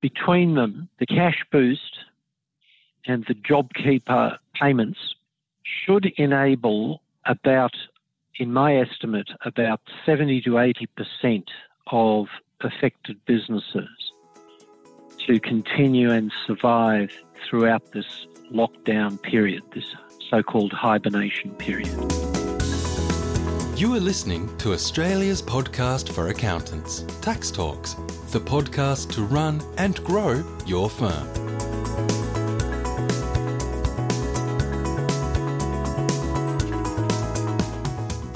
between them, the cash boost and the JobKeeper payments should enable about, in my estimate, about 70 to 80% of affected businesses to continue and survive throughout this lockdown period, this so-called hibernation period. You are listening to Australia's podcast for accountants, Tax Talks, the podcast to run and grow your firm.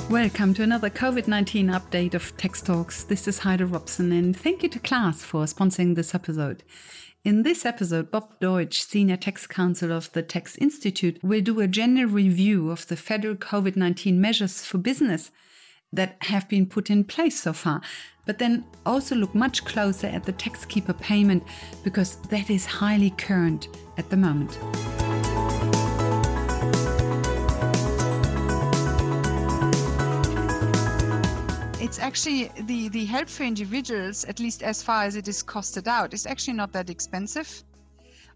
Welcome to another COVID-19 update of Tax Talks. This is Heide Robson, and thank you to Klaas for sponsoring this episode. In this episode, Bob Deutsch, Senior Tax Counsel of the Tax Institute, will do a general review of the federal COVID-19 measures for business that have been put in place so far, but then also look much closer at the JobKeeper payment because that is highly current at the moment. It's actually the help for individuals, at least as far as it is costed out, is actually not that expensive.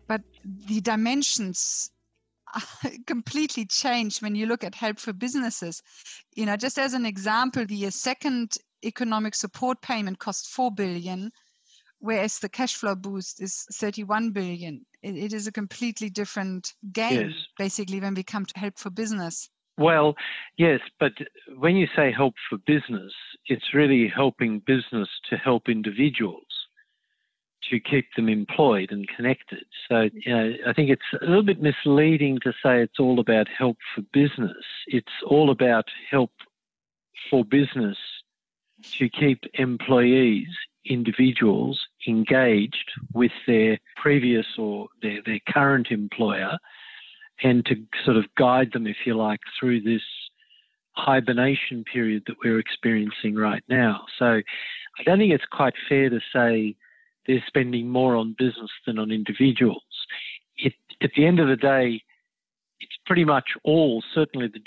But the dimensions completely change when you look at help for businesses. You know, just as an example, the second economic support payment costs $4 billion, whereas the cash flow boost is $31 billion. It is a completely different game, yes, basically, when we come to help for business. Well, yes, but when you say help for business, it's really helping business to help individuals to keep them employed and connected. So, you know, I think it's a little bit misleading to say it's all about help for business. It's all about help for business to keep employees, individuals, engaged with their previous or their current employer, and to sort of guide them, if you like, through this hibernation period that we're experiencing right now. So I don't think it's quite fair to say they're spending more on business than on individuals. At the end of the day, it's pretty much all, certainly the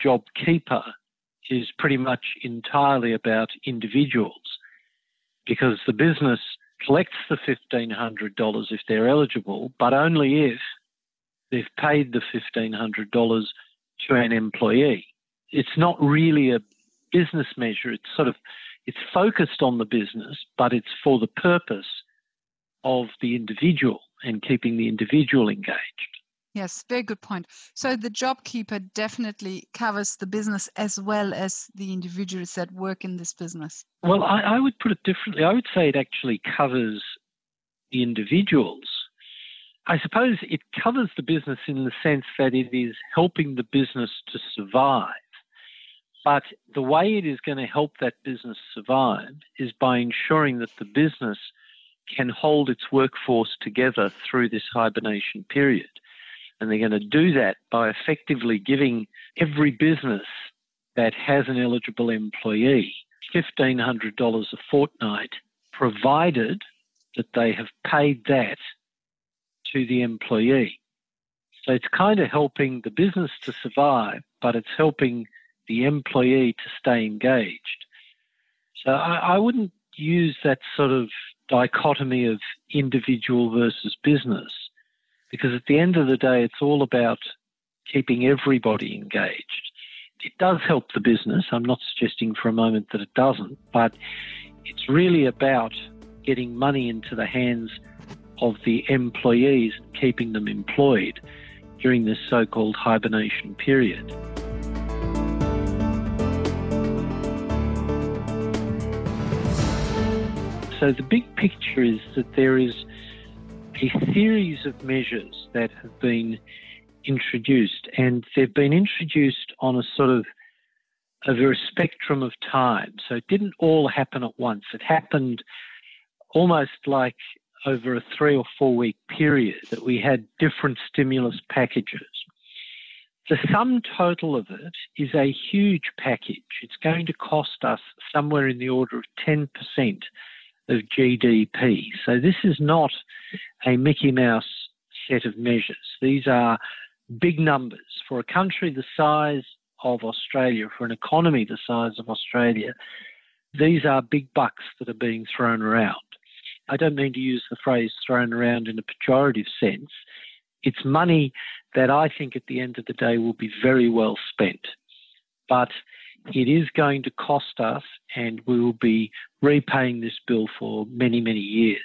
JobKeeper is pretty much entirely about individuals, because the business collects the $1,500 if they're eligible, but only if they've paid the $1,500 to an employee. It's not really a business measure. It's sort of, it's focused on the business, but it's for the purpose of the individual and keeping the individual engaged. Yes, very good point. So the JobKeeper definitely covers the business as well as the individuals that work in this business. Well, I would put it differently. I would say it actually covers the individuals. I suppose it covers the business in the sense that it is helping the business to survive. But the way it is going to help that business survive is by ensuring that the business can hold its workforce together through this hibernation period. And they're going to do that by effectively giving every business that has an eligible employee $1,500 a fortnight, provided that they have paid that to the employee. So it's kind of helping the business to survive, but it's helping the employee to stay engaged. So I wouldn't use that sort of dichotomy of individual versus business, because at the end of the day, it's all about keeping everybody engaged. It does help the business. I'm not suggesting for a moment that it doesn't, but it's really about getting money into the hands of the employees, keeping them employed during this so-called hibernation period. So the big picture is that there is a series of measures that have been introduced, and they've been introduced on a sort of over a spectrum of time. So it didn't all happen at once. It happened almost like over a 3 or 4 week period that we had different stimulus packages. The sum total of it is a huge package. It's going to cost us somewhere in the order of 10% of GDP. So this is not a Mickey Mouse set of measures. These are big numbers. For a country the size of Australia, for an economy the size of Australia, these are big bucks that are being thrown around. I don't mean to use the phrase thrown around in a pejorative sense. It's money that I think at the end of the day will be very well spent. But it is going to cost us, and we will be repaying this bill for many, many years.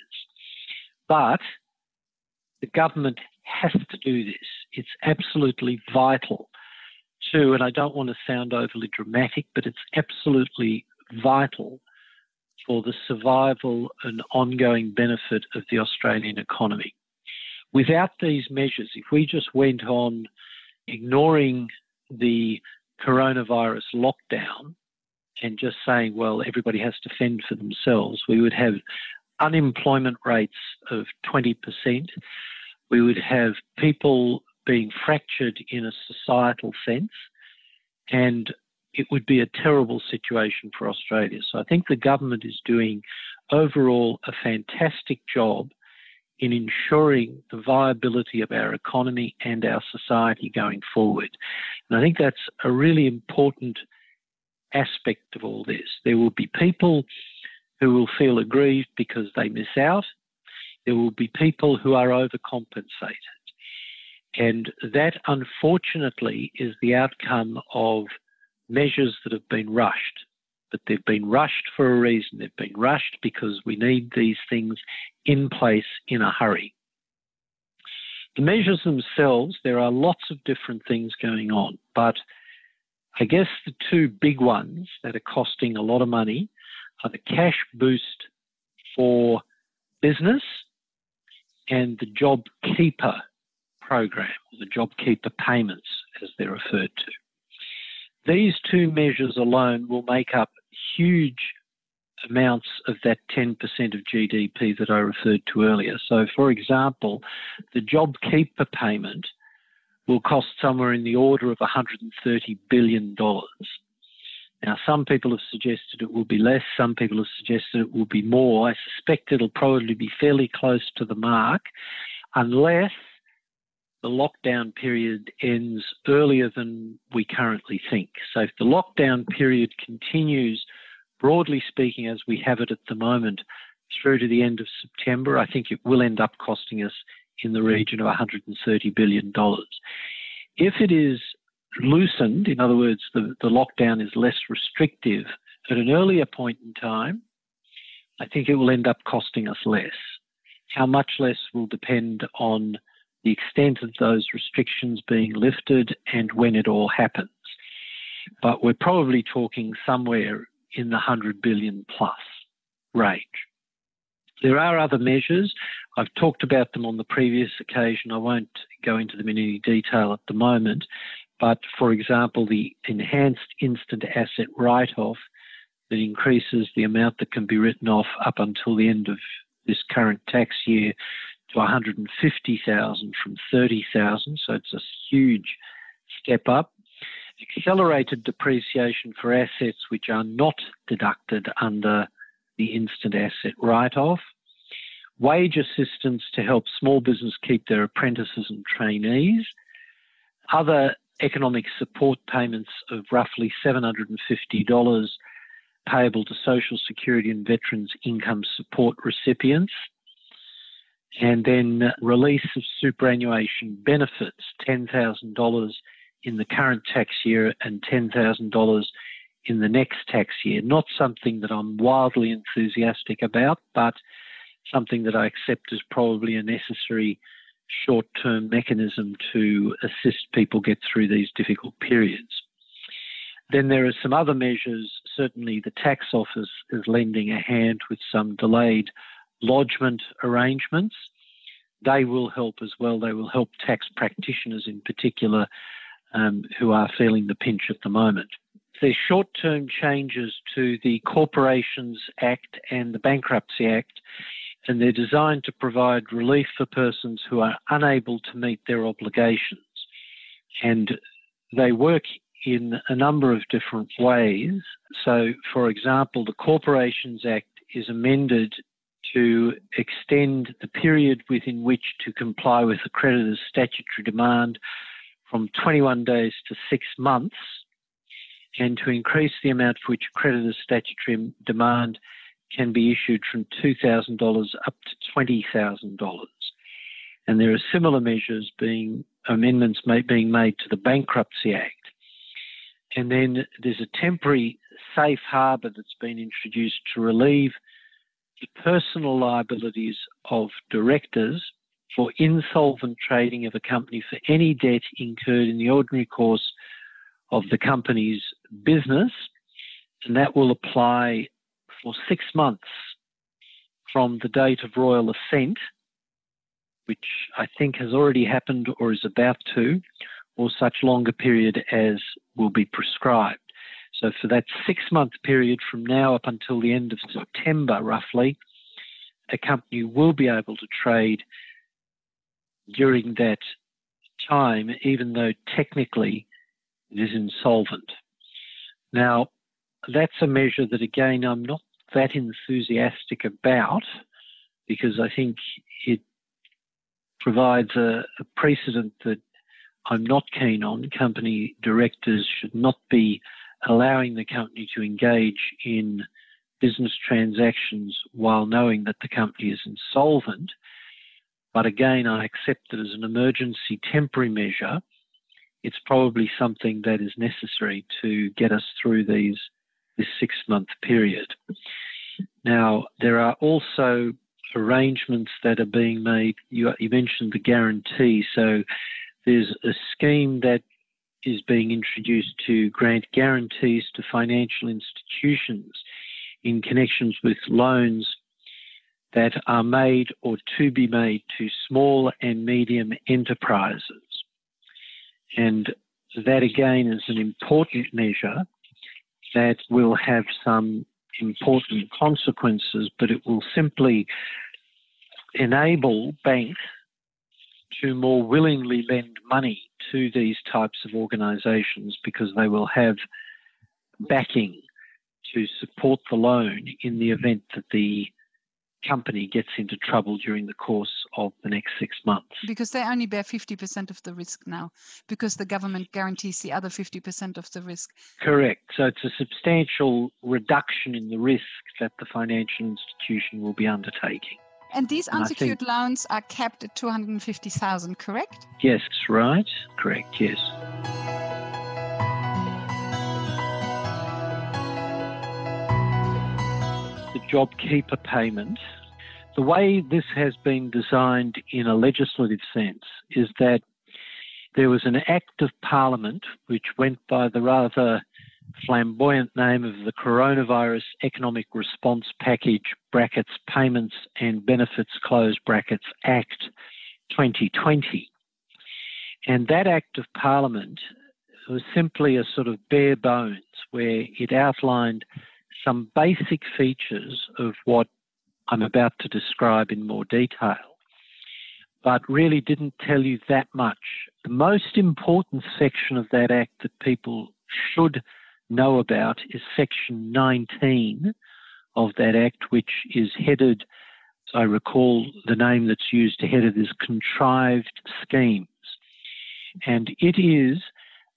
But the government has to do this. It's absolutely vital to, and I don't want to sound overly dramatic, but it's absolutely vital for the survival and ongoing benefit of the Australian economy. Without these measures, if we just went on ignoring the coronavirus lockdown and just saying, well, everybody has to fend for themselves, we would have unemployment rates of 20%. We would have people being fractured in a societal sense, and it would be a terrible situation for Australia. So I think the government is doing overall a fantastic job in ensuring the viability of our economy and our society going forward. And I think that's a really important aspect of all this. There will be people who will feel aggrieved because they miss out. There will be people who are overcompensated. And that, unfortunately, is the outcome of measures that have been rushed. But they've been rushed for a reason. They've been rushed because we need these things in place in a hurry. The measures themselves, there are lots of different things going on, but I guess the two big ones that are costing a lot of money are the cash boost for business and the JobKeeper program, or the JobKeeper payments as they're referred to. These two measures alone will make up huge amounts of that 10% of GDP that I referred to earlier. So, for example, the JobKeeper payment will cost somewhere in the order of $130 billion. Now, some people have suggested it will be less. Some people have suggested it will be more. I suspect it'll probably be fairly close to the mark, unless the lockdown period ends earlier than we currently think. So if the lockdown period continues, broadly speaking, as we have it at the moment, through to the end of September, I think it will end up costing us in the region of $130 billion. If it is loosened, in other words, the lockdown is less restrictive at an earlier point in time, I think it will end up costing us less. How much less will depend on the extent of those restrictions being lifted and when it all happens. But we're probably talking somewhere in the 100 billion plus range. There are other measures. I've talked about them on the previous occasion. I won't go into them in any detail at the moment. But for example, the enhanced instant asset write-off that increases the amount that can be written off up until the end of this current tax year to 150,000 from 30,000, so it's a huge step up. Accelerated depreciation for assets which are not deducted under the instant asset write-off. Wage assistance to help small business keep their apprentices and trainees. Other economic support payments of roughly $750 payable to Social Security and Veterans Income Support recipients. And then release of superannuation benefits, $10,000 in the current tax year and $10,000 in the next tax year. Not something that I'm wildly enthusiastic about, but something that I accept as probably a necessary short-term mechanism to assist people get through these difficult periods. Then there are some other measures. Certainly the tax office is lending a hand with some delayed lodgement arrangements. They will help as well. They will help tax practitioners in particular who are feeling the pinch at the moment. There's short-term changes to the Corporations Act and the Bankruptcy Act, and they're designed to provide relief for persons who are unable to meet their obligations. And they work in a number of different ways. So, for example, the Corporations Act is amended to extend the period within which to comply with a creditor's statutory demand from 21 days to 6 months, and to increase the amount for which creditor's statutory demand can be issued from $2,000 up to $20,000. And there are similar measures being, amendments being made to the Bankruptcy Act. And then there's a temporary safe harbour that's been introduced to relieve the personal liabilities of directors for insolvent trading of a company for any debt incurred in the ordinary course of the company's business. And that will apply for 6 months from the date of royal assent, which I think has already happened or is about to, or such longer period as will be prescribed. So for that 6-month period from now up until the end of September, roughly, a company will be able to trade during that time, even though technically it is insolvent. Now, that's a measure that, again, I'm not that enthusiastic about, because I think it provides a precedent that I'm not keen on. Company directors should not be allowing the company to engage in business transactions while knowing that the company is insolvent. But again, I accept it as an emergency temporary measure. It's probably something that is necessary to get us through this 6-month period. Now, there are also arrangements that are being made. You mentioned the guarantee. So there's a scheme that is being introduced to grant guarantees to financial institutions in connections with loans that are made or to be made to small and medium enterprises. And that, again, is an important measure that will have some important consequences, but it will simply enable banks to more willingly lend money to these types of organisations, because they will have backing to support the loan in the event that the company gets into trouble during the course of the next 6 months. Because they only bear 50% of the risk now, because the government guarantees the other 50% of the risk. Correct. So it's a substantial reduction in the risk that the financial institution will be undertaking. And these unsecured loans are capped at 250,000, correct? Yes, right. Correct, yes. The JobKeeper payment, the way this has been designed in a legislative sense is that there was an Act of Parliament which went by the rather flamboyant name of the Coronavirus Economic Response Package (Payments and Benefits Act 2020). And that Act of Parliament was simply a sort of bare bones, where it outlined some basic features of what I'm about to describe in more detail, but really didn't tell you that much. The most important section of that Act that people should know about is section 19 of that act, which is headed, I recall the name that's used to head it is contrived schemes. And it is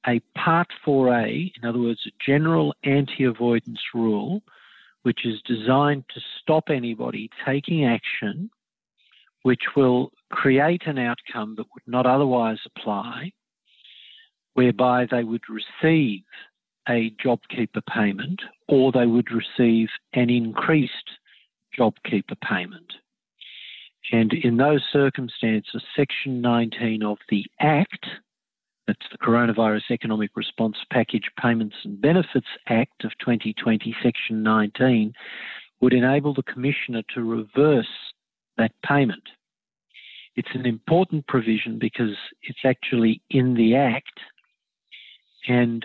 a Part 4A, in other words, a general anti-avoidance rule, which is designed to stop anybody taking action which will create an outcome that would not otherwise apply, whereby they would receive a JobKeeper payment, or they would receive an increased JobKeeper payment. And in those circumstances, Section 19 of the Act, that's the Coronavirus Economic Response Package Payments and Benefits Act of 2020, Section 19, would enable the Commissioner to reverse that payment. It's an important provision because it's actually in the Act, and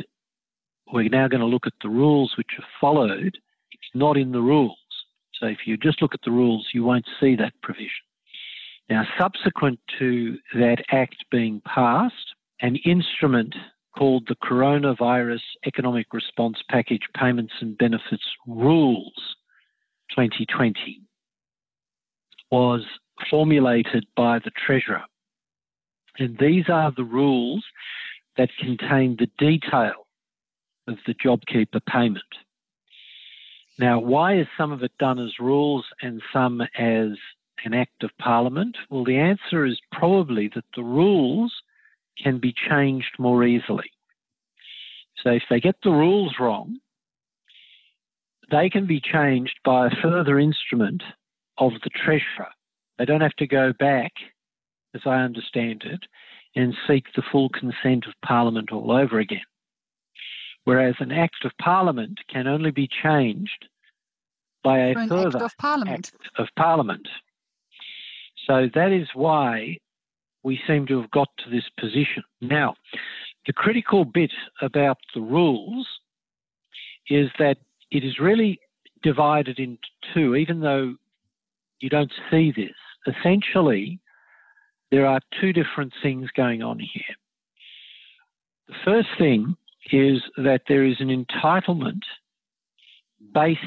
we're now going to look at the rules which are followed. It's not in the rules. So if you just look at the rules, you won't see that provision. Now, subsequent to that Act being passed, an instrument called the Coronavirus Economic Response Package Payments and Benefits Rules 2020 was formulated by the Treasurer. And these are the rules that contain the detail of the JobKeeper payment. Now, why is some of it done as rules and some as an act of parliament? Well, the answer is probably that the rules can be changed more easily. So if they get the rules wrong, they can be changed by a further instrument of the Treasurer. They don't have to go back, as I understand it, and seek the full consent of Parliament all over again. Whereas an Act of Parliament can only be changed by a further Act of Parliament. So that is why we seem to have got to this position. Now, the critical bit about the rules is that it is really divided into two, even though you don't see this. Essentially, there are two different things going on here. The first thing is that there is an entitlement based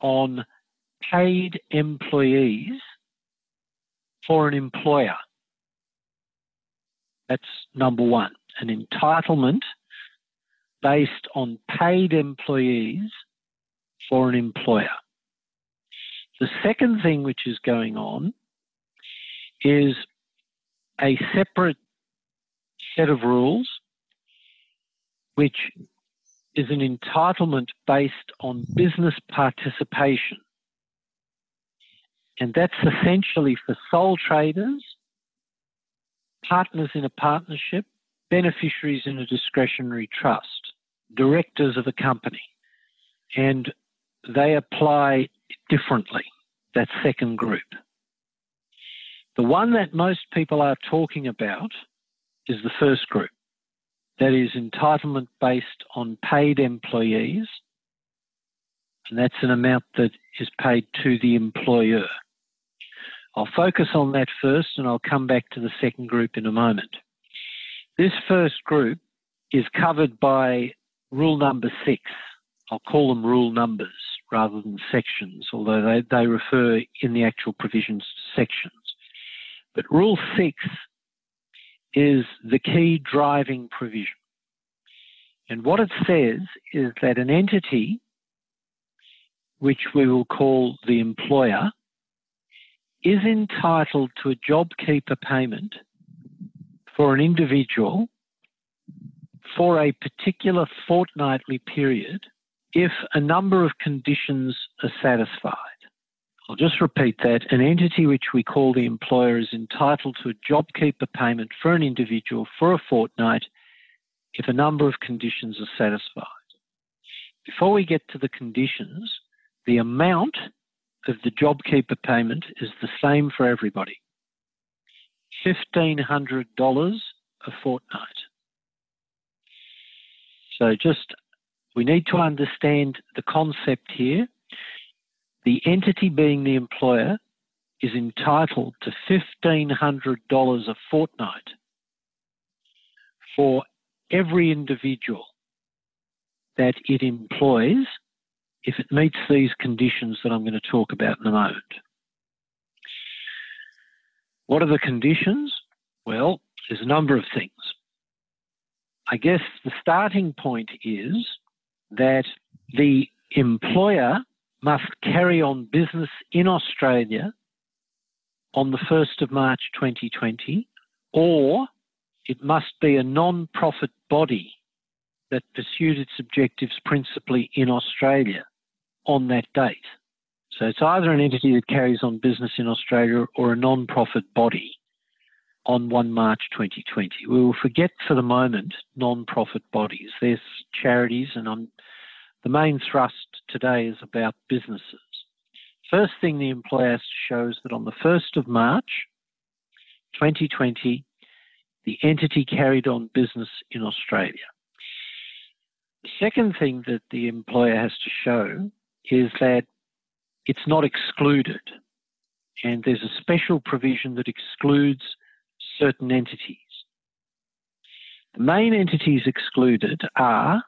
on paid employees for an employer. That's number one, an entitlement based on paid employees for an employer. The second thing which is going on is a separate set of rules which is an entitlement based on business participation. And that's essentially for sole traders, partners in a partnership, beneficiaries in a discretionary trust, directors of a company. And they apply differently, that second group. The one that most people are talking about is the first group. That is entitlement based on paid employees, and that's an amount that is paid to the employer. I'll focus on that first, and I'll come back to the second group in a moment. This first group is covered by rule number 6. I'll call them rule numbers rather than sections, although they refer in the actual provisions to sections. But rule 6 is the key driving provision. And what it says is that an entity, which we will call the employer, is entitled to a JobKeeper payment for an individual for a particular fortnightly period if a number of conditions are satisfied. I'll just repeat that. An entity which we call the employer is entitled to a JobKeeper payment for an individual for a fortnight if a number of conditions are satisfied. Before we get to the conditions, the amount of the JobKeeper payment is the same for everybody, $1,500 a fortnight. So just, we need to understand the concept here. The entity being the employer is entitled to $1,500 a fortnight for every individual that it employs if it meets these conditions that I'm going to talk about in a moment. What are the conditions? Well, there's a number of things. I guess the starting point is that the employer must carry on business in Australia on the 1st of March 2020, or it must be a non-profit body that pursued its objectives principally in Australia on that date. So it's either an entity that carries on business in Australia or a non-profit body on 1 March 2020. We will forget for the moment non-profit bodies. There's charities, and the main thrust today is about businesses. First thing the employer has to show is that on the 1st of March 2020, the entity carried on business in Australia. The second thing that the employer has to show is that it's not excluded, and there's a special provision that excludes certain entities. The main entities excluded are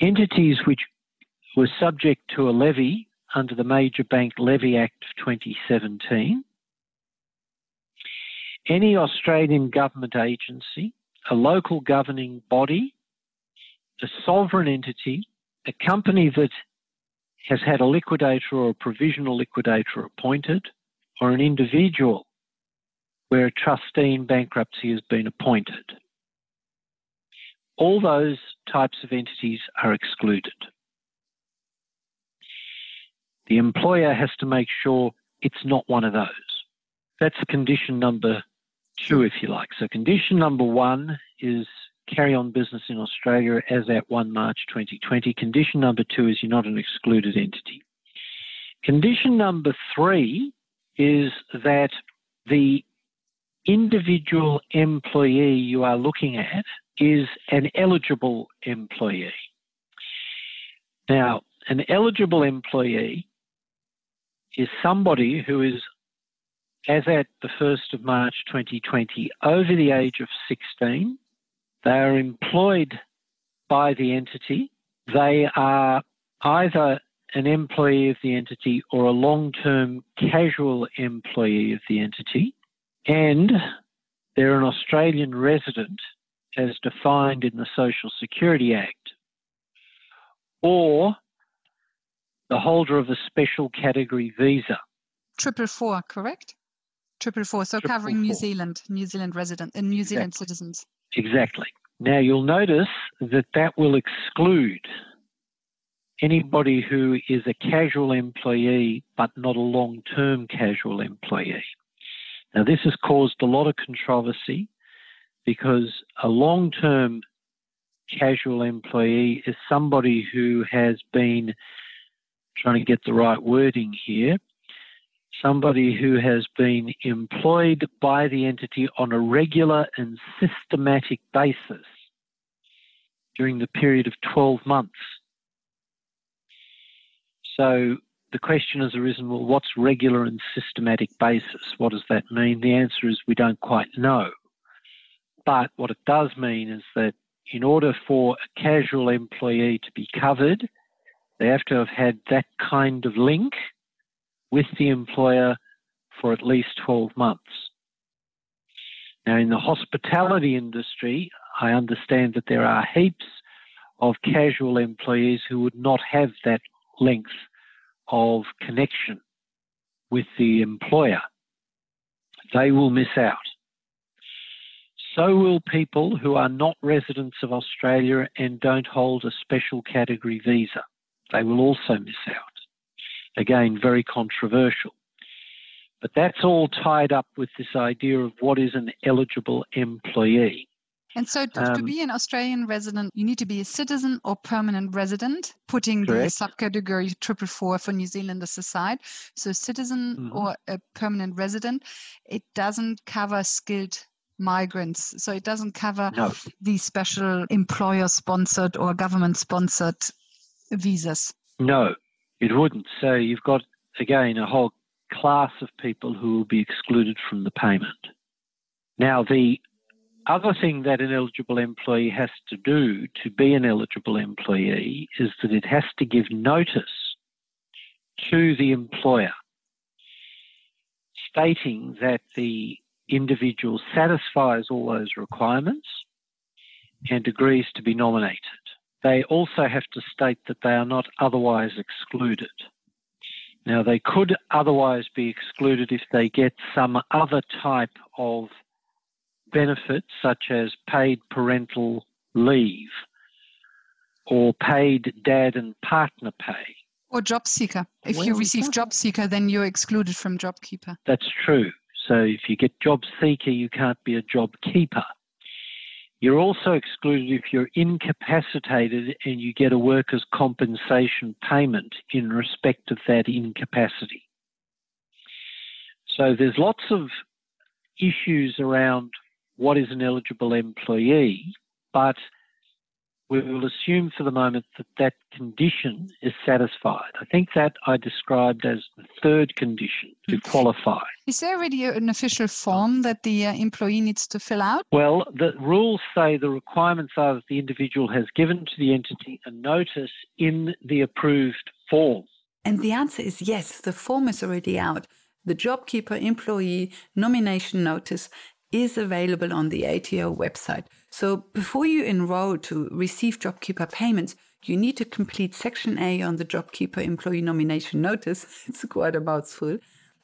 entities which were subject to a levy under the Major Bank Levy Act of 2017, any Australian government agency, a local governing body, a sovereign entity, a company that has had a liquidator or a provisional liquidator appointed, or an individual where a trustee in bankruptcy has been appointed. All those types of entities are excluded. The employer has to make sure it's not one of those. That's condition number two, if you like. So condition number one is carry on business in Australia as at 1 March 2020. Condition number two is you're not an excluded entity. Condition number three is that the individual employee you are looking at is an eligible employee. Now, an eligible employee is somebody who is, as at the 1st of March 2020, over the age of 16. They are employed by the entity. They are either an employee of the entity or a long-term casual employee of the entity, and they're an Australian resident as defined in the Social Security Act, or the holder of a special category visa. 444, correct? 444, so covering New Zealand resident and New Zealand citizens. Exactly. Now, you'll notice that that will exclude anybody who is a casual employee but not a long-term casual employee. Now, this has caused a lot of controversy because a long-term casual employee is somebody who has been, trying to get the right wording here, somebody who has been employed by the entity on a regular and systematic basis during the period of 12 months. So the question has arisen, well, what's regular and systematic basis? What does that mean? The answer is we don't quite know. But what it does mean is that in order for a casual employee to be covered, they have to have had that kind of link with the employer for at least 12 months. Now, in the hospitality industry, I understand that there are heaps of casual employees who would not have that length of connection with the employer. They will miss out. So will people who are not residents of Australia and don't hold a special category visa. They will also miss out. Again, very controversial. But that's all tied up with this idea of what is an eligible employee. And so to be an Australian resident, you need to be a citizen or permanent resident, putting correct. The subcategory 444 for New Zealanders aside. So citizen or a permanent resident, it doesn't cover skilled migrants. So it doesn't cover the special employer-sponsored or government-sponsored visas. No. It wouldn't. So you've got, again, a whole class of people who will be excluded from the payment. Now, the other thing that an eligible employee has to do to be an eligible employee is that it has to give notice to the employer stating that the individual satisfies all those requirements and agrees to be nominated. They also have to state that they are not otherwise excluded. Now, they could otherwise be excluded if they get some other type of benefit, such as paid parental leave or paid dad and partner pay. Or JobSeeker. If you receive JobSeeker, then you're excluded from JobKeeper. That's true. So if you get JobSeeker, you can't be a JobKeeper. You're also excluded if you're incapacitated and you get a workers' compensation payment in respect of that incapacity. So there's lots of issues around what is an eligible employee, but we will assume for the moment that that condition is satisfied. I think that I described as the third condition to qualify. Is there already an official form that the employee needs to fill out? Well, the rules say the requirements are that the individual has given to the entity a notice in the approved form. And the answer is yes, the form is already out. The JobKeeper employee nomination notice is available on the ATO website. So before you enroll to receive JobKeeper payments, you need to complete Section A on the JobKeeper employee nomination notice. It's quite a mouthful.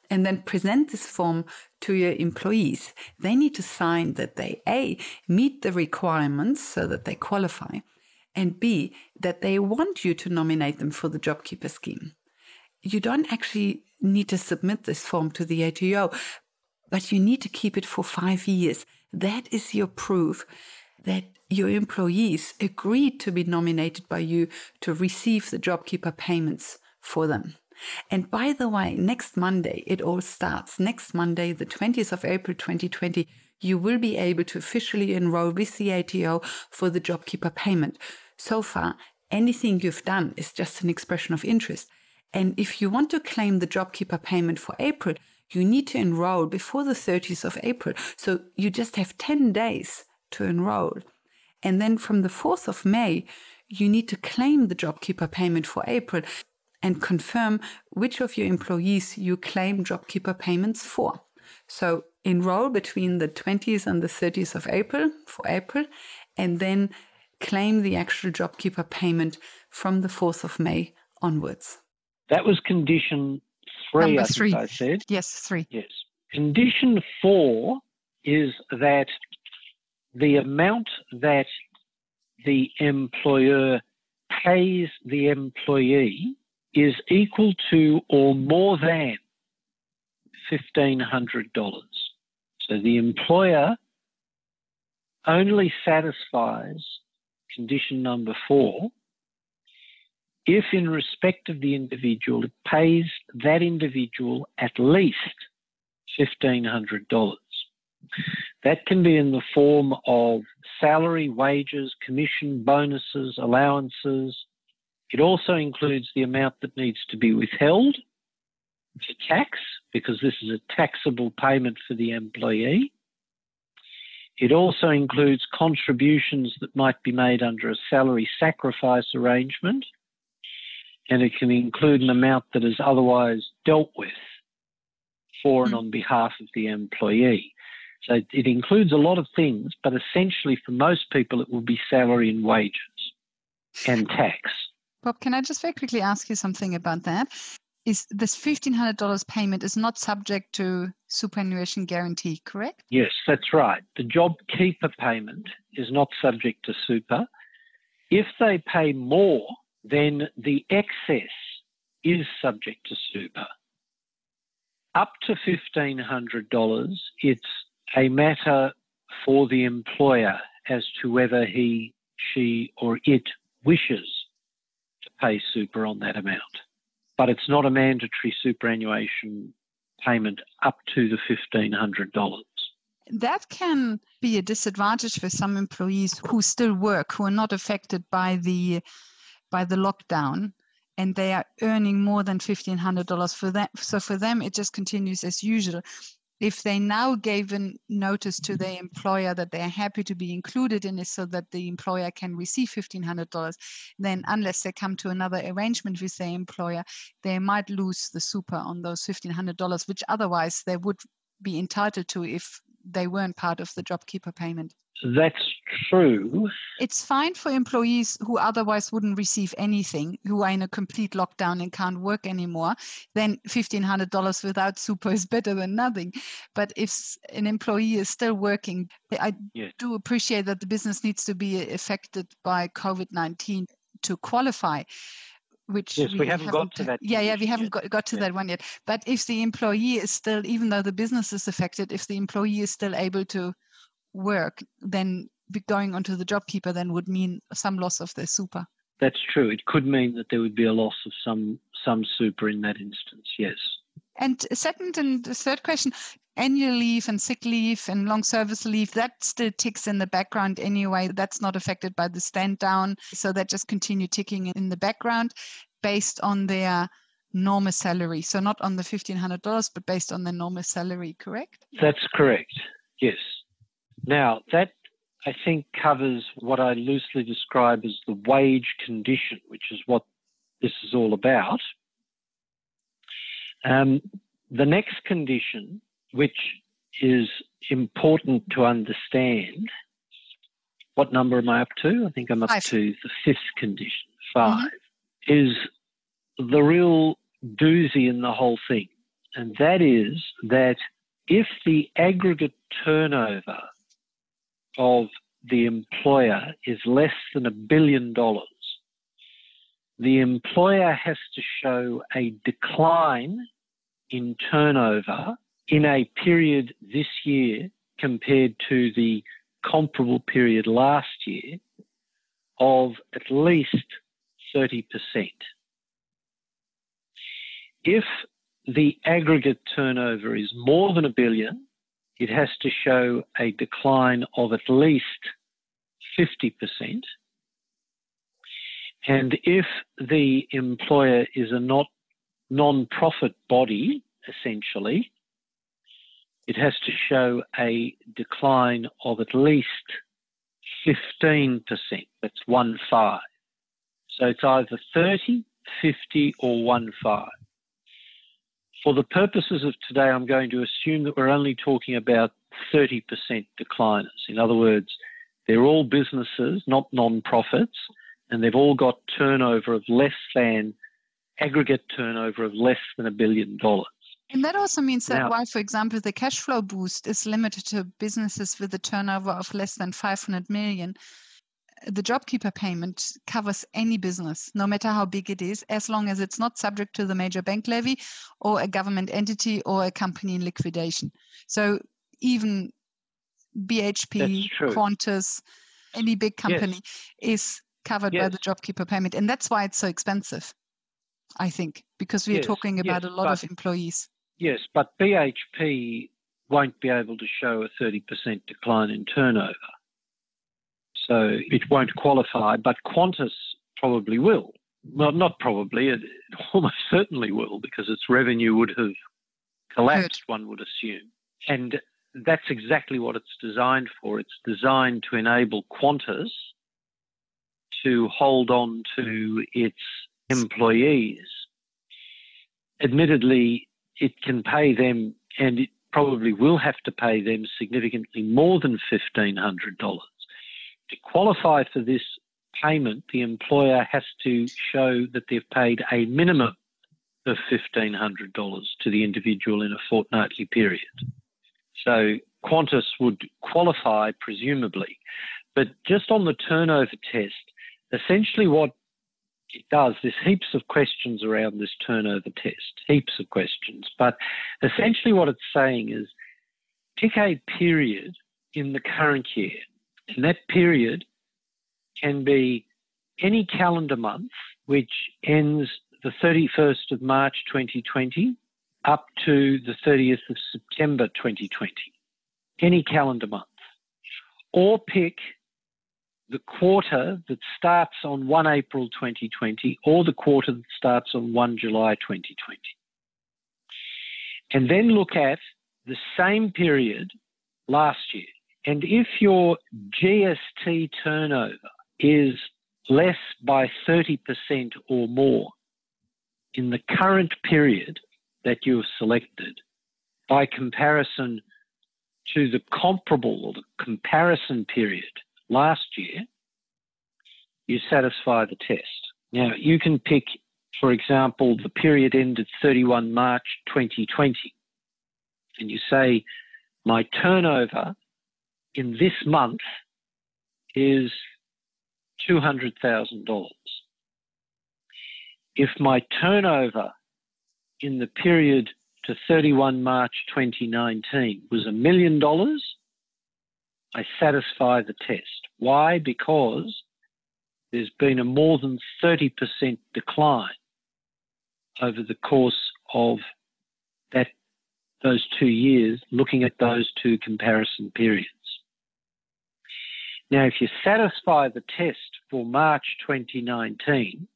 And then present this form to your employees. They need to sign that they A, meet the requirements so that they qualify, and B, that they want you to nominate them for the JobKeeper scheme. You don't actually need to submit this form to the ATO, but you need to keep it for 5 years. That is your proof that your employees agreed to be nominated by you to receive the JobKeeper payments for them. And by the way, next Monday, it all starts. Next Monday, the 20th of April, 2020, you will be able to officially enroll with the ATO for the JobKeeper payment. So far, anything you've done is just an expression of interest. And if you want to claim the JobKeeper payment for April, you need to enroll before the 30th of April. So you just have 10 days to enroll. And then from the 4th of May, you need to claim the JobKeeper payment for April and confirm which of your employees you claim JobKeeper payments for. So enroll between the 20th and the 30th of April for April, and then claim the actual JobKeeper payment from the 4th of May onwards. That was condition three, I said. Yes, three. Yes. Condition four is that the amount that the employer pays the employee is equal to or more than $1,500. So the employer only satisfies condition number four if in respect of the individual, it pays that individual at least $1,500. That can be in the form of salary, wages, commission, bonuses, allowances. It also includes the amount that needs to be withheld for tax, because this is a taxable payment for the employee. It also includes contributions that might be made under a salary sacrifice arrangement, and it can include an amount that is otherwise dealt with for and on behalf of the employee. So it includes a lot of things, but essentially for most people it will be salary and wages and tax. Bob, can I just very quickly ask you something about that? Is this $1,500 payment is not subject to superannuation guarantee, correct? Yes, that's right. The JobKeeper payment is not subject to super. If they pay more, then the excess is subject to super. Up to $1,500, it's a matter for the employer as to whether he, she, or it wishes to pay super on that amount. But it's not a mandatory superannuation payment up to the $1,500. That can be a disadvantage for some employees who still work, who are not affected by the lockdown, and they are earning more than $1,500 for that. So for them, it just continues as usual. If they now gave a notice to their employer that they are happy to be included in it so that the employer can receive $1,500, then unless they come to another arrangement with their employer, they might lose the super on those $1,500, which otherwise they would be entitled to if they weren't part of the JobKeeper payment. That's true. It's fine for employees who otherwise wouldn't receive anything, who are in a complete lockdown and can't work anymore. Then $1,500 without super is better than nothing. But if an employee is still working, I do appreciate that the business needs to be affected by COVID-19 to qualify. Which yes, we haven't got to that. We haven't got to that one yet. But if the employee is still, even though the business is affected, if the employee is still able to work, then going onto the JobKeeper then would mean some loss of their super. That's true. It could mean that there would be a loss of some super in that instance, yes. And second and third question, annual leave and sick leave and long service leave, that still ticks in the background anyway. That's not affected by the stand down. So that just continue ticking in the background based on their normal salary. So not on the $1,500, but based on their normal salary, correct? That's correct, yes. Now, that, I think, covers what I loosely describe as the wage condition, which is what this is all about. The next condition, which is important to understand, what number am I up to? I think I'm up to the fifth condition. 5 is the real doozy in the whole thing. And that is that if the aggregate turnover of the employer is less than $1 billion, the employer has to show a decline in turnover in a period this year compared to the comparable period last year of at least 30%. If the aggregate turnover is more than $1 billion, it has to show a decline of at least 50%. And if the employer is a non-profit body, essentially, it has to show a decline of at least 15%. That's 1-5. So it's either 30, 50, or 1-5. For the purposes of today, I'm going to assume that we're only talking about 30% decliners. In other words, they're all businesses, not non-profits, and they've all got turnover of less than, aggregate turnover of less than $1 billion. And that also means that while, for example, the cash flow boost is limited to businesses with a turnover of less than 500 million, the JobKeeper payment covers any business, no matter how big it is, as long as it's not subject to the major bank levy or a government entity or a company in liquidation. So even BHP, Qantas, any big company is covered by the JobKeeper payment. And that's why it's so expensive, I think, because we're talking about a lot of employees. Yes, but BHP won't be able to show a 30% decline in turnover. So it won't qualify, but Qantas probably will. Well, not probably, it almost certainly will, because its revenue would have collapsed, one would assume. And that's exactly what it's designed for. It's designed to enable Qantas to hold on to its employees. Admittedly, it can pay them, and it probably will have to pay them significantly more than $1,500. To qualify for this payment, the employer has to show that they've paid a minimum of $1,500 to the individual in a fortnightly period. So Qantas would qualify, presumably. But just on the turnover test, essentially what it does, there's heaps of questions around this turnover test, heaps of questions. But essentially what it's saying is pick a period in the current year. And that period can be any calendar month which ends the 31st of March 2020 up to the 30th of September 2020, any calendar month. Or pick the quarter that starts on 1 April 2020 or the quarter that starts on 1 July 2020. And then look at the same period last year. And if your GST turnover is less by 30% or more in the current period that you've selected, by comparison to the comparable or the comparison period last year, you satisfy the test. Now, you can pick, for example, the period ended 31 March 2020, and you say, my turnover in this month is $200,000. If my turnover in the period to 31 March 2019 was $1 million, I satisfy the test. Why? Because there's been a more than 30% decline over the course of those 2 years, looking at those two comparison periods. Now, if you satisfy the test for March 2019,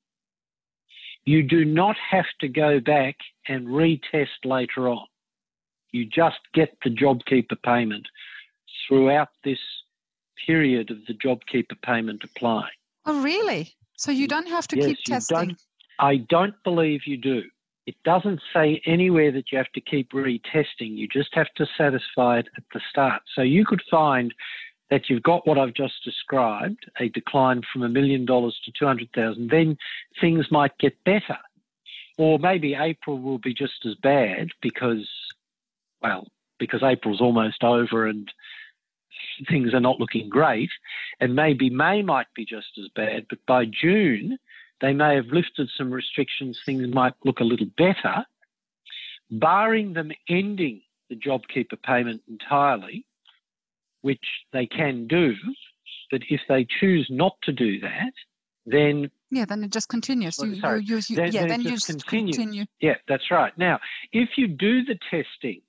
you do not have to go back and retest later on. You just get the JobKeeper payment throughout this period of the JobKeeper payment applying. Oh, really? So you don't have to keep testing? I don't believe you do. It doesn't say anywhere that you have to keep retesting. You just have to satisfy it at the start. So you could find that you've got what I've just described, a decline from $1 million to 200,000, then things might get better. Or maybe April will be just as bad because April's almost over and things are not looking great. And maybe May might be just as bad, but by June, they may have lifted some restrictions, things might look a little better. Barring them ending the JobKeeper payment entirely, which they can do, but if they choose not to do that, then... Yeah, then it just continues. Then you just continue. Yeah, that's right. Now, if you do the testing,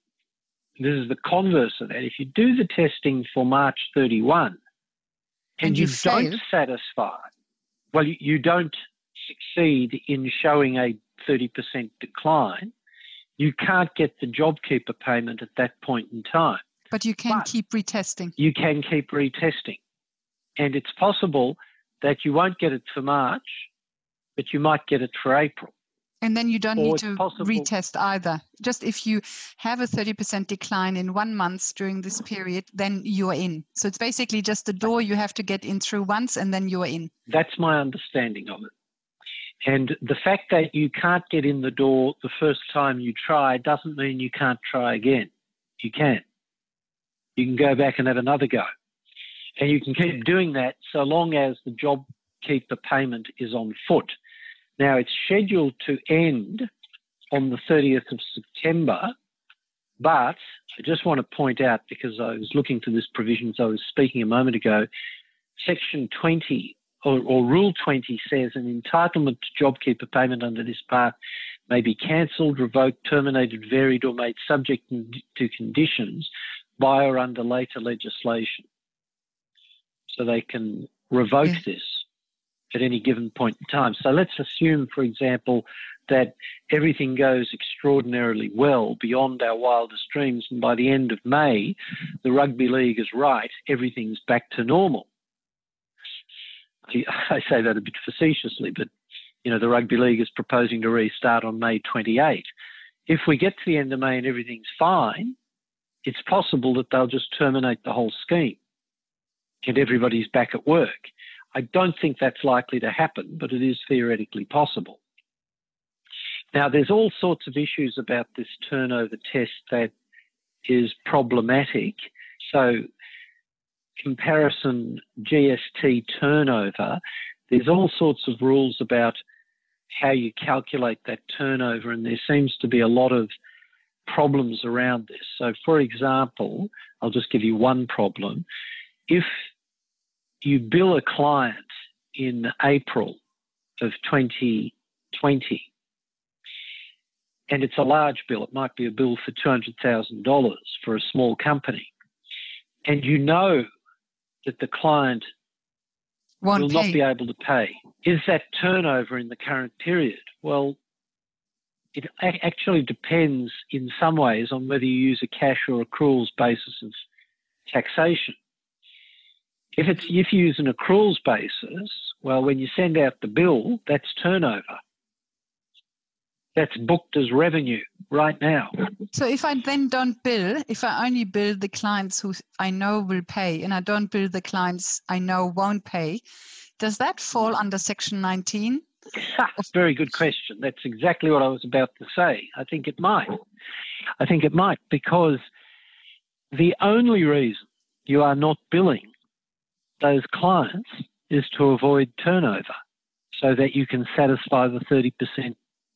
this is the converse of that, if you do the testing for March 31 and you don't satisfy, well, you don't succeed in showing a 30% decline, you can't get the JobKeeper payment at that point in time. But you can keep retesting. You can keep retesting. And it's possible that you won't get it for March, but you might get it for April. And then you don't need to retest either. Just if you have a 30% decline in 1 month during this period, then you're in. So it's basically just the door you have to get in through once and then you're in. That's my understanding of it. And the fact that you can't get in the door the first time you try doesn't mean you can't try again. You can. You can go back and have another go. And you can keep doing that so long as the JobKeeper payment is on foot. Now, it's scheduled to end on the 30th of September, but I just want to point out, because I was looking for this provision as I was speaking a moment ago, Section 20 or Rule 20 says an entitlement to JobKeeper payment under this part may be cancelled, revoked, terminated, varied or made subject to conditions by or under later legislation. So they can revoke this at any given point in time. So let's assume, for example, that everything goes extraordinarily well beyond our wildest dreams, and by the end of May, the rugby league is right, everything's back to normal. I say that a bit facetiously, but the rugby league is proposing to restart on May 28. If we get to the end of May and everything's fine, it's possible that they'll just terminate the whole scheme and everybody's back at work. I don't think that's likely to happen, but it is theoretically possible. Now, there's all sorts of issues about this turnover test that is problematic. So comparison GST turnover, there's all sorts of rules about how you calculate that turnover, and there seems to be a lot of problems around this. So, for example, I'll just give you one problem. If you bill a client in April of 2020 and it's a large bill, it might be a bill for $200,000 for a small company, and you know that the client will not be able to pay, is that turnover in the current period? Well, it actually depends in some ways on whether you use a cash or accruals basis of taxation. If you use an accruals basis, well, when you send out the bill, that's turnover. That's booked as revenue right now. So if I then don't bill, if I only bill the clients who I know will pay and I don't bill the clients I know won't pay, does that fall under Section 19? Very good question. That's exactly what I was about to say. I think it might. I think it might, because the only reason you are not billing those clients is to avoid turnover so that you can satisfy the 30%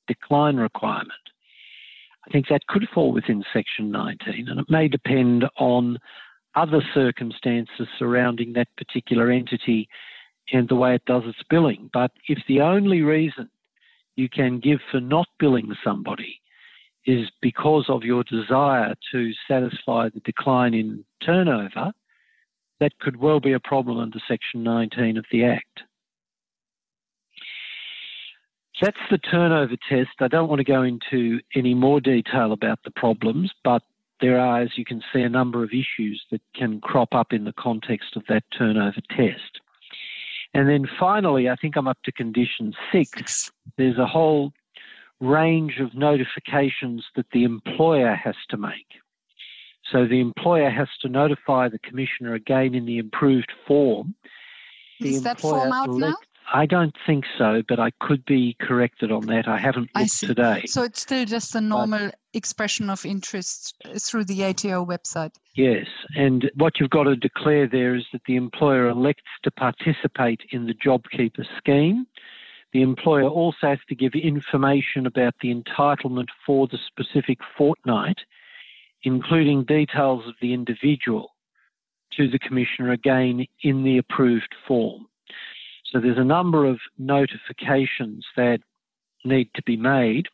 decline requirement. I think that could fall within Section 19, and it may depend on other circumstances surrounding that particular entity and the way it does its billing. But if the only reason you can give for not billing somebody is because of your desire to satisfy the decline in turnover, that could well be a problem under Section 19 of the Act. That's the turnover test. I don't want to go into any more detail about the problems, but there are, as you can see, a number of issues that can crop up in the context of that turnover test. And then finally, I think I'm up to condition 6. There's a whole range of notifications that the employer has to make. So the employer has to notify the commissioner again in the improved form. Is that form out now? I don't think so, but I could be corrected on that. I haven't looked today. So it's still just a normal expression of interest through the ATO website. Yes, and what you've got to declare there is that the employer elects to participate in the JobKeeper scheme. The employer also has to give information about the entitlement for the specific fortnight, including details of the individual, to the commissioner again in the approved form. So there's a number of notifications that need to be made.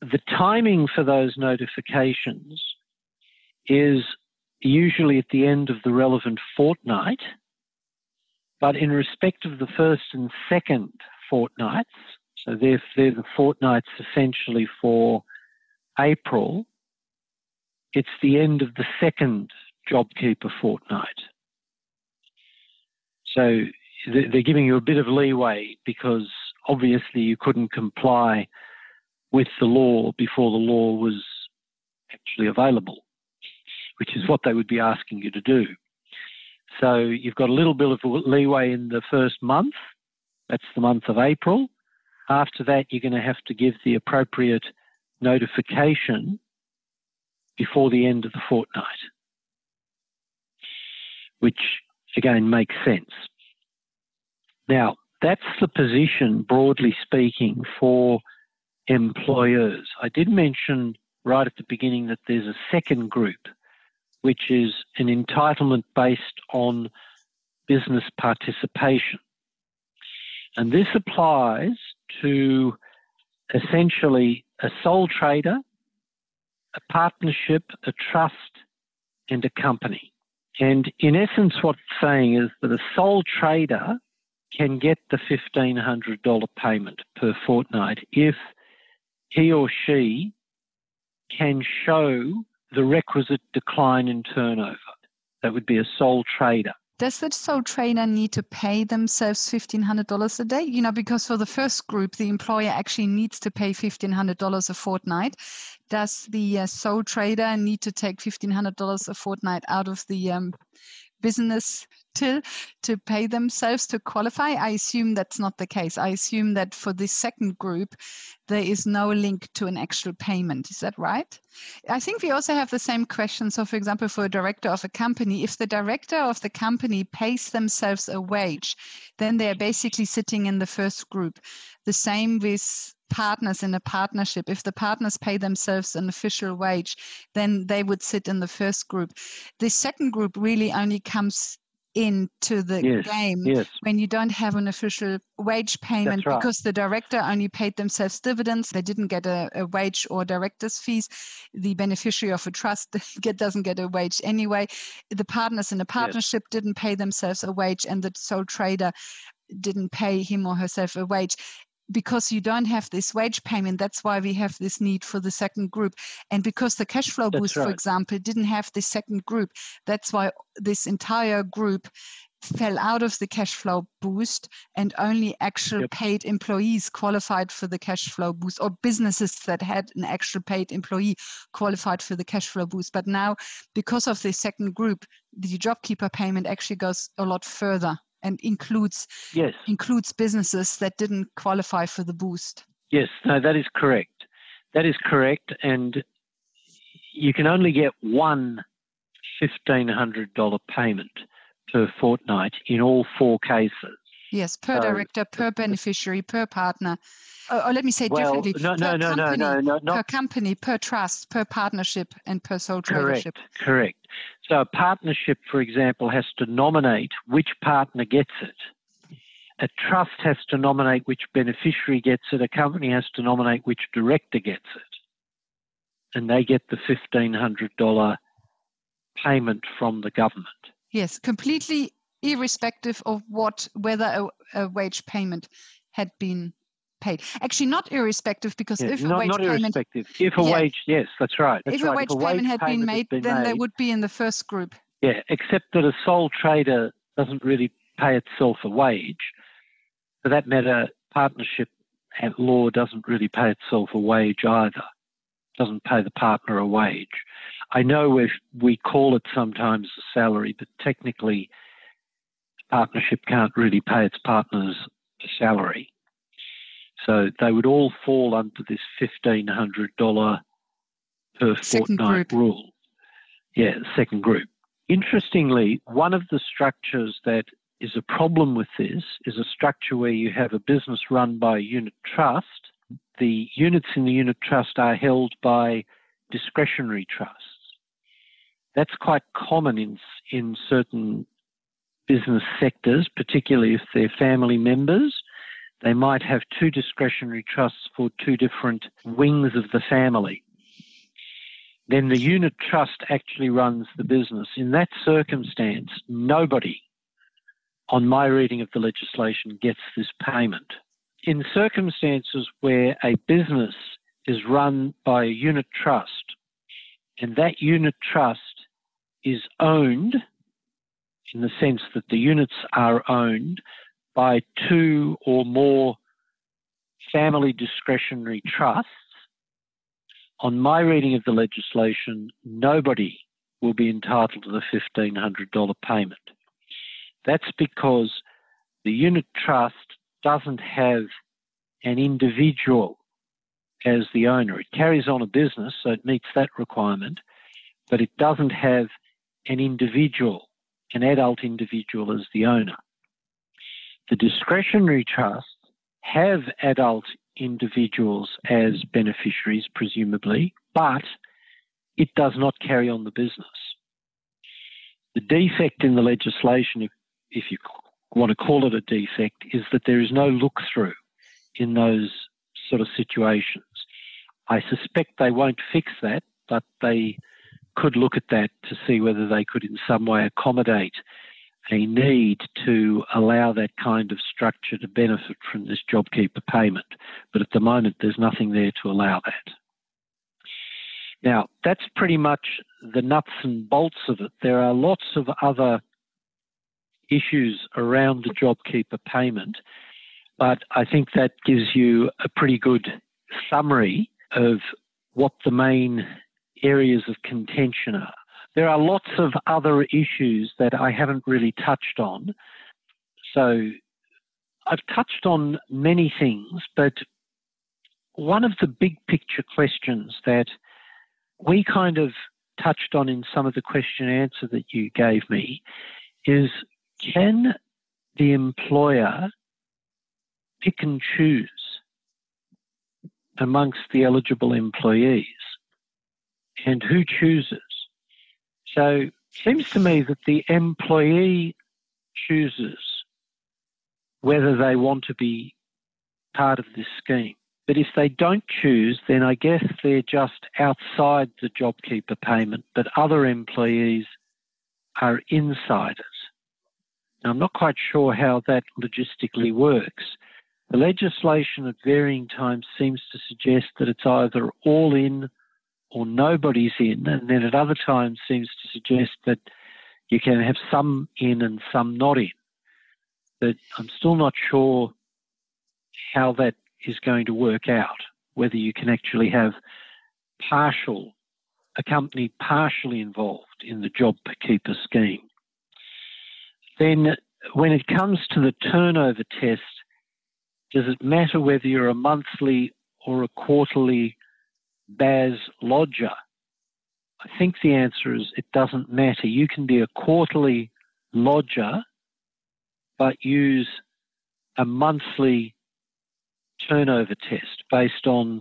The timing for those notifications is usually at the end of the relevant fortnight, but in respect of the first and second fortnights, so they're the fortnights essentially for April, it's the end of the second JobKeeper fortnight. So they're giving you a bit of leeway because obviously you couldn't comply with the law before the law was actually available, which is what they would be asking you to do. So you've got a little bit of leeway in the first month. That's the month of April. After that, you're going to have to give the appropriate notification before the end of the fortnight, which again makes sense. Now, that's the position, broadly speaking, for employers. I did mention right at the beginning that there's a second group, which is an entitlement based on business participation. And this applies to essentially a sole trader, a partnership, a trust, and a company. And in essence, what it's saying is that a sole trader can get the $1,500 payment per fortnight if he or she can show the requisite decline in turnover. That would be a sole trader. Does that sole trader need to pay themselves $1,500 a day? You know, because for the first group, the employer actually needs to pay $1,500 a fortnight. Does the sole trader need to take $1,500 a fortnight out of the business till to pay themselves to qualify? I assume that's not the case. I assume that for the second group, there is no link to an actual payment. Is that right? I think we also have the same question. So, for example, for a director of a company, if the director of the company pays themselves a wage, then they are basically sitting in the first group. The same with partners in a partnership. If the partners pay themselves an official wage, then they would sit in the first group. The second group really only comes into the game when you don't have an official wage payment, because the director only paid themselves dividends. They didn't get a wage or director's fees. The beneficiary of a trust doesn't get a wage anyway. The partners in a partnership didn't pay themselves a wage, and the sole trader didn't pay him or herself a wage. Because you don't have this wage payment, that's why we have this need for the second group. And because the cash flow boost, for example, didn't have the second group, that's why this entire group fell out of the cash flow boost, and only actual paid employees qualified for the cash flow boost, or businesses that had an actual paid employee qualified for the cash flow boost. But now, because of the second group, the JobKeeper payment actually goes a lot further and includes businesses that didn't qualify for the boost. Yes, no, that is correct. That is correct. And you can only get one $1,500 payment per fortnight in all four cases. Yes, per director, per beneficiary, per partner. Or let me say differently. Per company, per trust, per partnership, and per sole tradership. Correct. So a partnership, for example, has to nominate which partner gets it. A trust has to nominate which beneficiary gets it. A company has to nominate which director gets it. And they get the $1,500 payment from the government. Yes, completely irrespective of whether a wage payment had been paid. Actually, not irrespective, because if a wage payment had been made, they would be in the first group. Yeah, except that a sole trader doesn't really pay itself a wage. For that matter, partnership at law doesn't really pay itself a wage either. doesn't pay the partner a wage. I know we call it sometimes a salary, but technically partnership can't really pay its partners a salary. So they would all fall under this $1,500 per fortnight rule. Yeah, second group. Interestingly, one of the structures that is a problem with this is a structure where you have a business run by a unit trust. The units in the unit trust are held by discretionary trusts. That's quite common in certain business sectors, particularly if they're family members. They might have two discretionary trusts for two different wings of the family. Then the unit trust actually runs the business. In that circumstance, nobody, on my reading of the legislation, gets this payment. In circumstances where a business is run by a unit trust and that unit trust is owned, in the sense that the units are owned by two or more family discretionary trusts, on my reading of the legislation, nobody will be entitled to the $1,500 payment. That's because the unit trust doesn't have an individual as the owner. It carries on a business, so it meets that requirement, but it doesn't have an individual, an adult individual as the owner. The discretionary trusts have adult individuals as beneficiaries, presumably, but it does not carry on the business. The defect in the legislation, if you want to call it a defect, is that there is no look-through in those sort of situations. I suspect they won't fix that, but they could look at that to see whether they could in some way accommodate a need to allow that kind of structure to benefit from this JobKeeper payment. But at the moment, there's nothing there to allow that. Now, that's pretty much the nuts and bolts of it. There are lots of other issues around the JobKeeper payment, but I think that gives you a pretty good summary of what the main areas of contention are. There are lots of other issues that I haven't really touched on. So I've touched on many things, but one of the big picture questions that we kind of touched on in some of the question and answer that you gave me is, can the employer pick and choose amongst the eligible employees? And who chooses? So it seems to me that the employee chooses whether they want to be part of this scheme. But if they don't choose, then I guess they're just outside the JobKeeper payment, but other employees are insiders. Now, I'm not quite sure how that logistically works. The legislation at varying times seems to suggest that it's either all in or nobody's in, and then at other times seems to suggest that you can have some in and some not in. But I'm still not sure how that is going to work out, whether you can actually have a company partially involved in the JobKeeper scheme. Then when it comes to the turnover test, does it matter whether you're a monthly or a quarterly BAS lodger? I think the answer is it doesn't matter. You can be a quarterly lodger, but use a monthly turnover test based on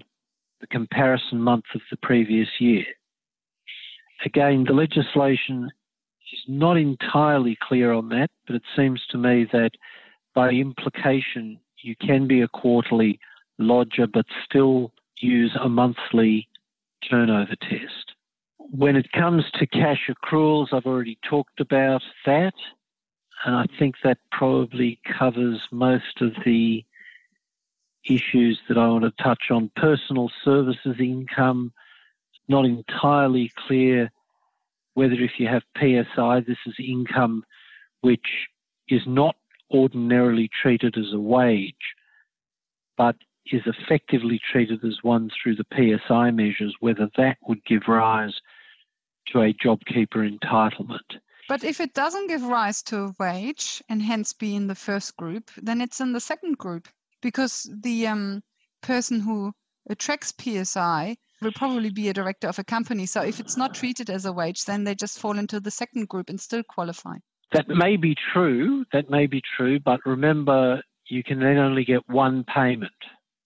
the comparison month of the previous year. Again, the legislation is not entirely clear on that, but it seems to me that by implication, you can be a quarterly lodger, but still use a monthly turnover test. When it comes to cash accruals, I've already talked about that, and I think that probably covers most of the issues that I want to touch on. Personal services income, not entirely clear whether if you have PSI, this is income which is not ordinarily treated as a wage, but is effectively treated as one through the PSI measures, whether that would give rise to a JobKeeper entitlement. But if it doesn't give rise to a wage and hence be in the first group, then it's in the second group, because the person who attracts PSI will probably be a director of a company. So if it's not treated as a wage, then they just fall into the second group and still qualify. That may be true. But remember, you can then only get one payment.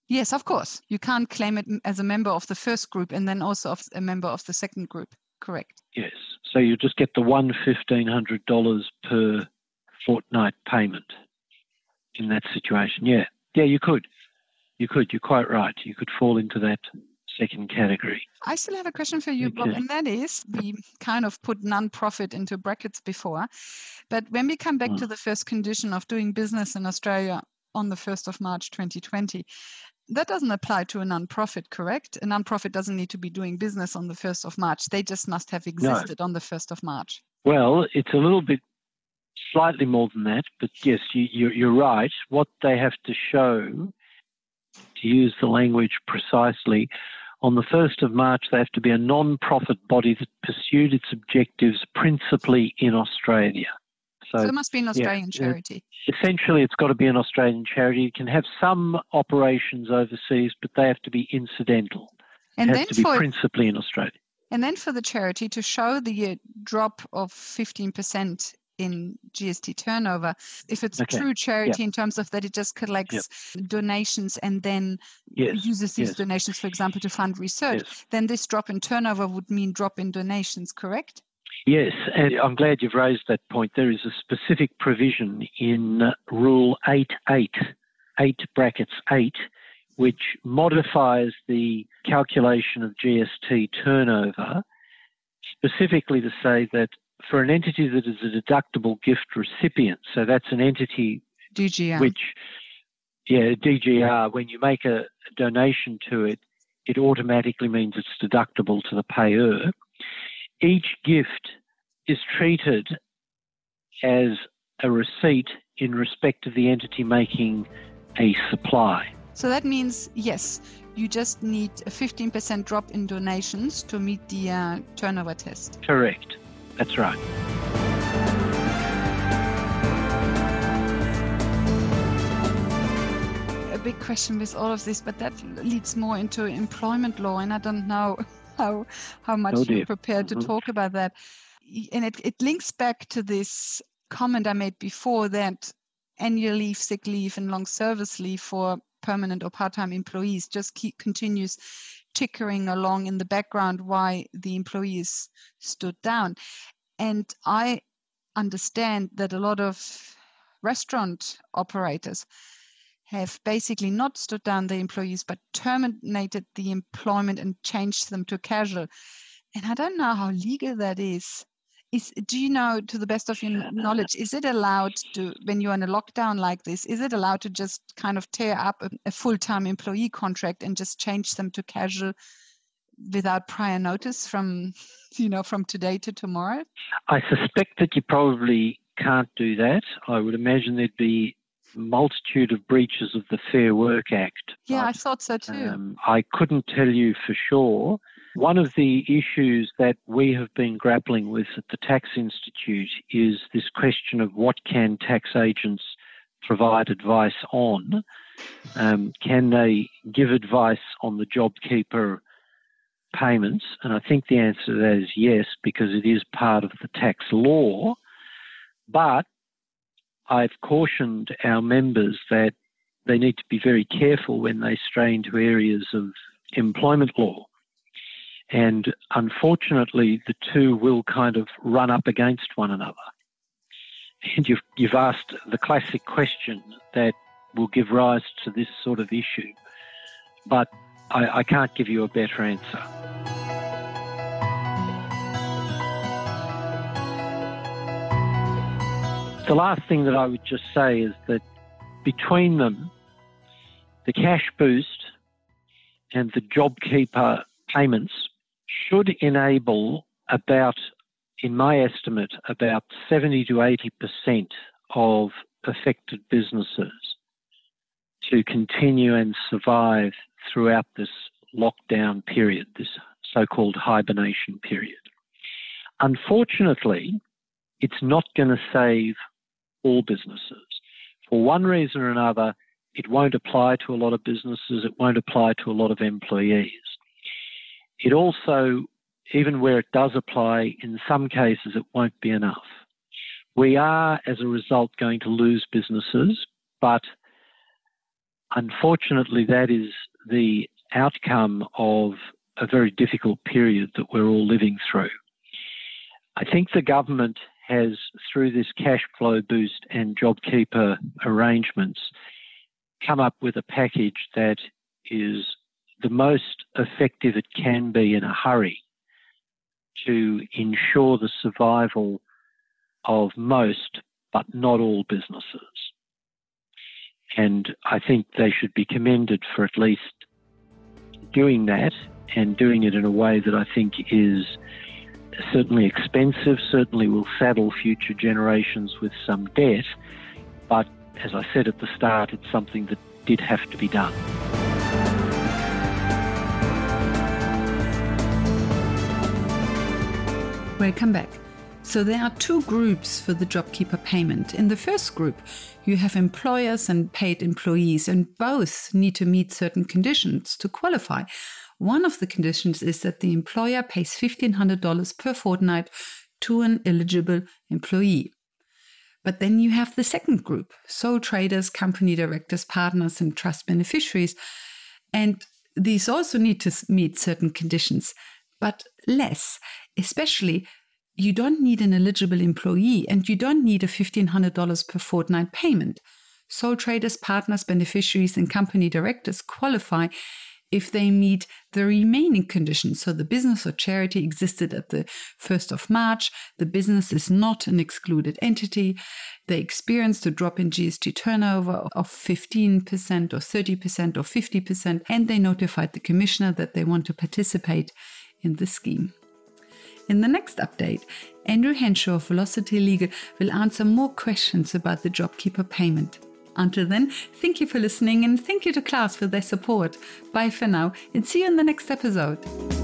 Yes, of course. You can't claim it as a member of the first group and then also a member of the second group. Correct. Yes. So you just get the one $1,500 per fortnight payment in that situation. Yeah. Yeah, you could. You're quite right. You could fall into that second category. I still have a question for you, okay, Bob, and that is, we kind of put non-profit into brackets before, but when we come back to the first condition of doing business in Australia on the 1st of March 2020, that doesn't apply to a non-profit, correct? A non-profit doesn't need to be doing business on the 1st of March. They just must have existed on the 1st of March. Well, it's a little bit slightly more than that, but yes, you're right. What they have to show, to use the language precisely, on the 1st of March, they have to be a non-profit body that pursued its objectives principally in Australia. So it must be an Australian charity. Essentially, it's got to be an Australian charity. It can have some operations overseas, but they have to be incidental. And it has to be principally in Australia. And then for the charity to show the drop of 15% in GST turnover, if it's a true charity in terms of that it just collects donations and then uses these donations, for example, to fund research, then this drop in turnover would mean drop in donations, correct? Yes, and I'm glad you've raised that point. There is a specific provision in Rule 8.8, which modifies the calculation of GST turnover specifically to say that for an entity that is a deductible gift recipient, so that's an entity DGR. When you make a donation to it, it automatically means it's deductible to the payer. Each gift is treated as a receipt in respect of the entity making a supply. So that means, yes, you just need a 15% drop in donations to meet the turnover test. Correct. That's right. A big question with all of this, but that leads more into employment law, and I don't know how much you're prepared to talk about that. And it links back to this comment I made before that annual leave, sick leave, and long service leave for permanent or part-time employees just continues tickering along in the background why the employees stood down. And I understand that a lot of restaurant operators have basically not stood down their employees but terminated the employment and changed them to casual. And I don't know how legal that is. Do you know, to the best of your knowledge, is it allowed to, when you're in a lockdown like this, is it allowed to just kind of tear up a full-time employee contract and just change them to casual without prior notice from today to tomorrow? I suspect that you probably can't do that. I would imagine there'd be a multitude of breaches of the Fair Work Act. Yeah, I thought so too. I couldn't tell you for sure. One of the issues that we have been grappling with at the Tax Institute is this question of what can tax agents provide advice on. Can they give advice on the JobKeeper payments? And I think the answer to that is yes, because it is part of the tax law. But I've cautioned our members that they need to be very careful when they stray into areas of employment law. And unfortunately, the two will kind of run up against one another. And you've asked the classic question that will give rise to this sort of issue. But I can't give you a better answer. The last thing that I would just say is that between them, the cash boost and the JobKeeper payments should enable about, in my estimate, about 70 to 80% of affected businesses to continue and survive throughout this lockdown period, this so-called hibernation period. Unfortunately, it's not going to save all businesses. For one reason or another, it won't apply to a lot of businesses. It won't apply to a lot of employees. It also, even where it does apply, in some cases it won't be enough. We are, as a result, going to lose businesses, but unfortunately that is the outcome of a very difficult period that we're all living through. I think the government has, through this cash flow boost and JobKeeper arrangements, come up with a package that is the most effective it can be in a hurry to ensure the survival of most, but not all, businesses. And I think they should be commended for at least doing that, and doing it in a way that I think is certainly expensive, certainly will saddle future generations with some debt. But as I said at the start, it's something that did have to be done. Welcome back. So there are two groups for the JobKeeper payment. In the first group, you have employers and paid employees, and both need to meet certain conditions to qualify. One of the conditions is that the employer pays $1,500 per fortnight to an eligible employee. But then you have the second group, sole traders, company directors, partners, and trust beneficiaries. And these also need to meet certain conditions, but less. Especially, you don't need an eligible employee and you don't need a $1,500 per fortnight payment. Sole traders, partners, beneficiaries, and company directors qualify if they meet the remaining conditions. So the business or charity existed at the 1st of March, the business is not an excluded entity, they experienced a drop in GST turnover of 15% or 30% or 50%, and they notified the commissioner that they want to participate in the scheme. In the next update, Andrew Henshaw of Velocity Legal will answer more questions about the JobKeeper payment. Until then, thank you for listening and thank you to Klaas for their support. Bye for now and see you in the next episode.